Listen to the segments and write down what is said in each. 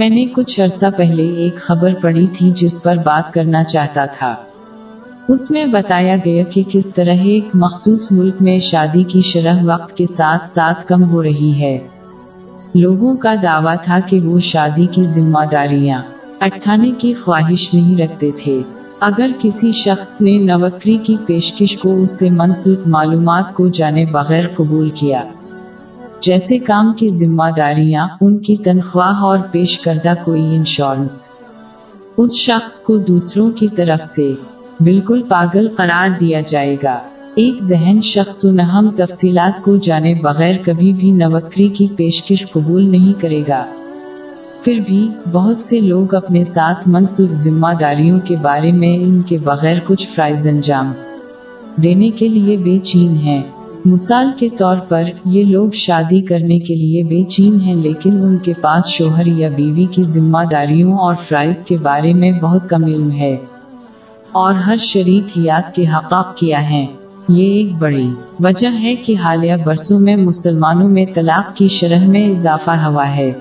میں نے کچھ عرصہ پہلے ایک خبر پڑھی تھی جس پر بات کرنا چاہتا تھا۔ اس میں بتایا گیا کہ کس طرح ایک مخصوص ملک میں شادی کی شرح وقت کے ساتھ ساتھ کم ہو رہی ہے۔ لوگوں کا دعویٰ تھا کہ وہ شادی کی ذمہ داریاں اٹھانے کی خواہش نہیں رکھتے تھے۔ اگر کسی شخص نے نوکری کی پیشکش کو اس سے منسوب معلومات کو جانے بغیر قبول کیا، جیسے کام کی ذمہ داریاں، ان کی تنخواہ اور پیش کردہ کوئی انشورنس، اس شخص کو دوسروں کی طرف سے بالکل پاگل قرار دیا جائے گا۔ ایک ذہین شخص ان اہم تفصیلات کو جانے بغیر کبھی بھی نوکری کی پیشکش قبول نہیں کرے گا۔ پھر بھی بہت سے لوگ اپنے ساتھ منسوب ذمہ داریوں کے بارے میں ان کے بغیر کچھ فرائض انجام دینے کے لیے بے چین ہیں۔ مثال کے طور پر، یہ لوگ شادی کرنے کے لیے بے چین ہیں، لیکن ان کے پاس شوہر یا بیوی کی ذمہ داریوں اور فرائض کے بارے میں بہت کم علم ہے، اور ہر شریک حیات کے حقاق کیا ہیں۔ یہ ایک بڑی وجہ ہے کہ حالیہ برسوں میں مسلمانوں میں طلاق کی شرح میں اضافہ ہوا ہے۔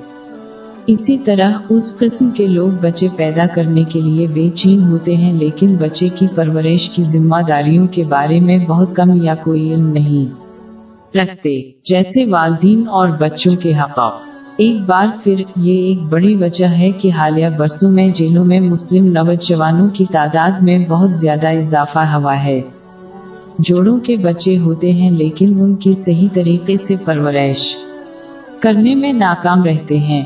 اسی طرح اس قسم کے لوگ بچے پیدا کرنے کے لیے بے چین ہوتے ہیں، لیکن بچے کی پرورش کی ذمہ داریوں کے بارے میں بہت کم یا کوئی علم نہیں رکھتے، جیسے والدین اور بچوں کے حقوق۔ ایک بار پھر یہ ایک بڑی وجہ ہے کہ حالیہ برسوں میں جیلوں میں مسلم نوجوانوں کی تعداد میں بہت زیادہ اضافہ ہوا ہے۔ جوڑوں کے بچے ہوتے ہیں، لیکن ان کی صحیح طریقے سے پرورش کرنے میں ناکام رہتے ہیں۔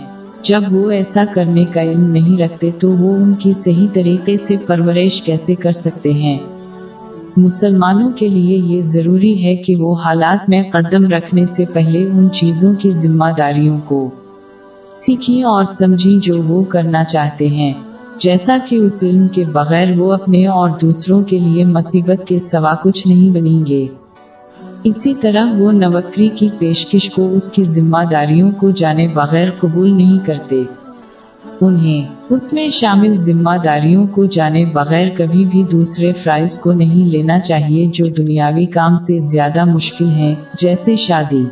جب وہ ایسا کرنے کا علم نہیں رکھتے تو وہ ان کی صحیح طریقے سے پرورش کیسے کر سکتے ہیں؟ مسلمانوں کے لیے یہ ضروری ہے کہ وہ حالات میں قدم رکھنے سے پہلے ان چیزوں کی ذمہ داریوں کو سیکھیں اور سمجھیں جو وہ کرنا چاہتے ہیں، جیسا کہ اس علم کے بغیر وہ اپنے اور دوسروں کے لیے مصیبت کے سوا کچھ نہیں بنیں گے۔ اسی طرح وہ نوکری کی پیشکش کو اس کی ذمہ داریوں کو جانے بغیر قبول نہیں کرتے، انہیں اس میں شامل ذمہ داریوں کو جانے بغیر کبھی بھی دوسرے فرائض کو نہیں لینا چاہیے جو دنیاوی کام سے زیادہ مشکل ہیں، جیسے شادی۔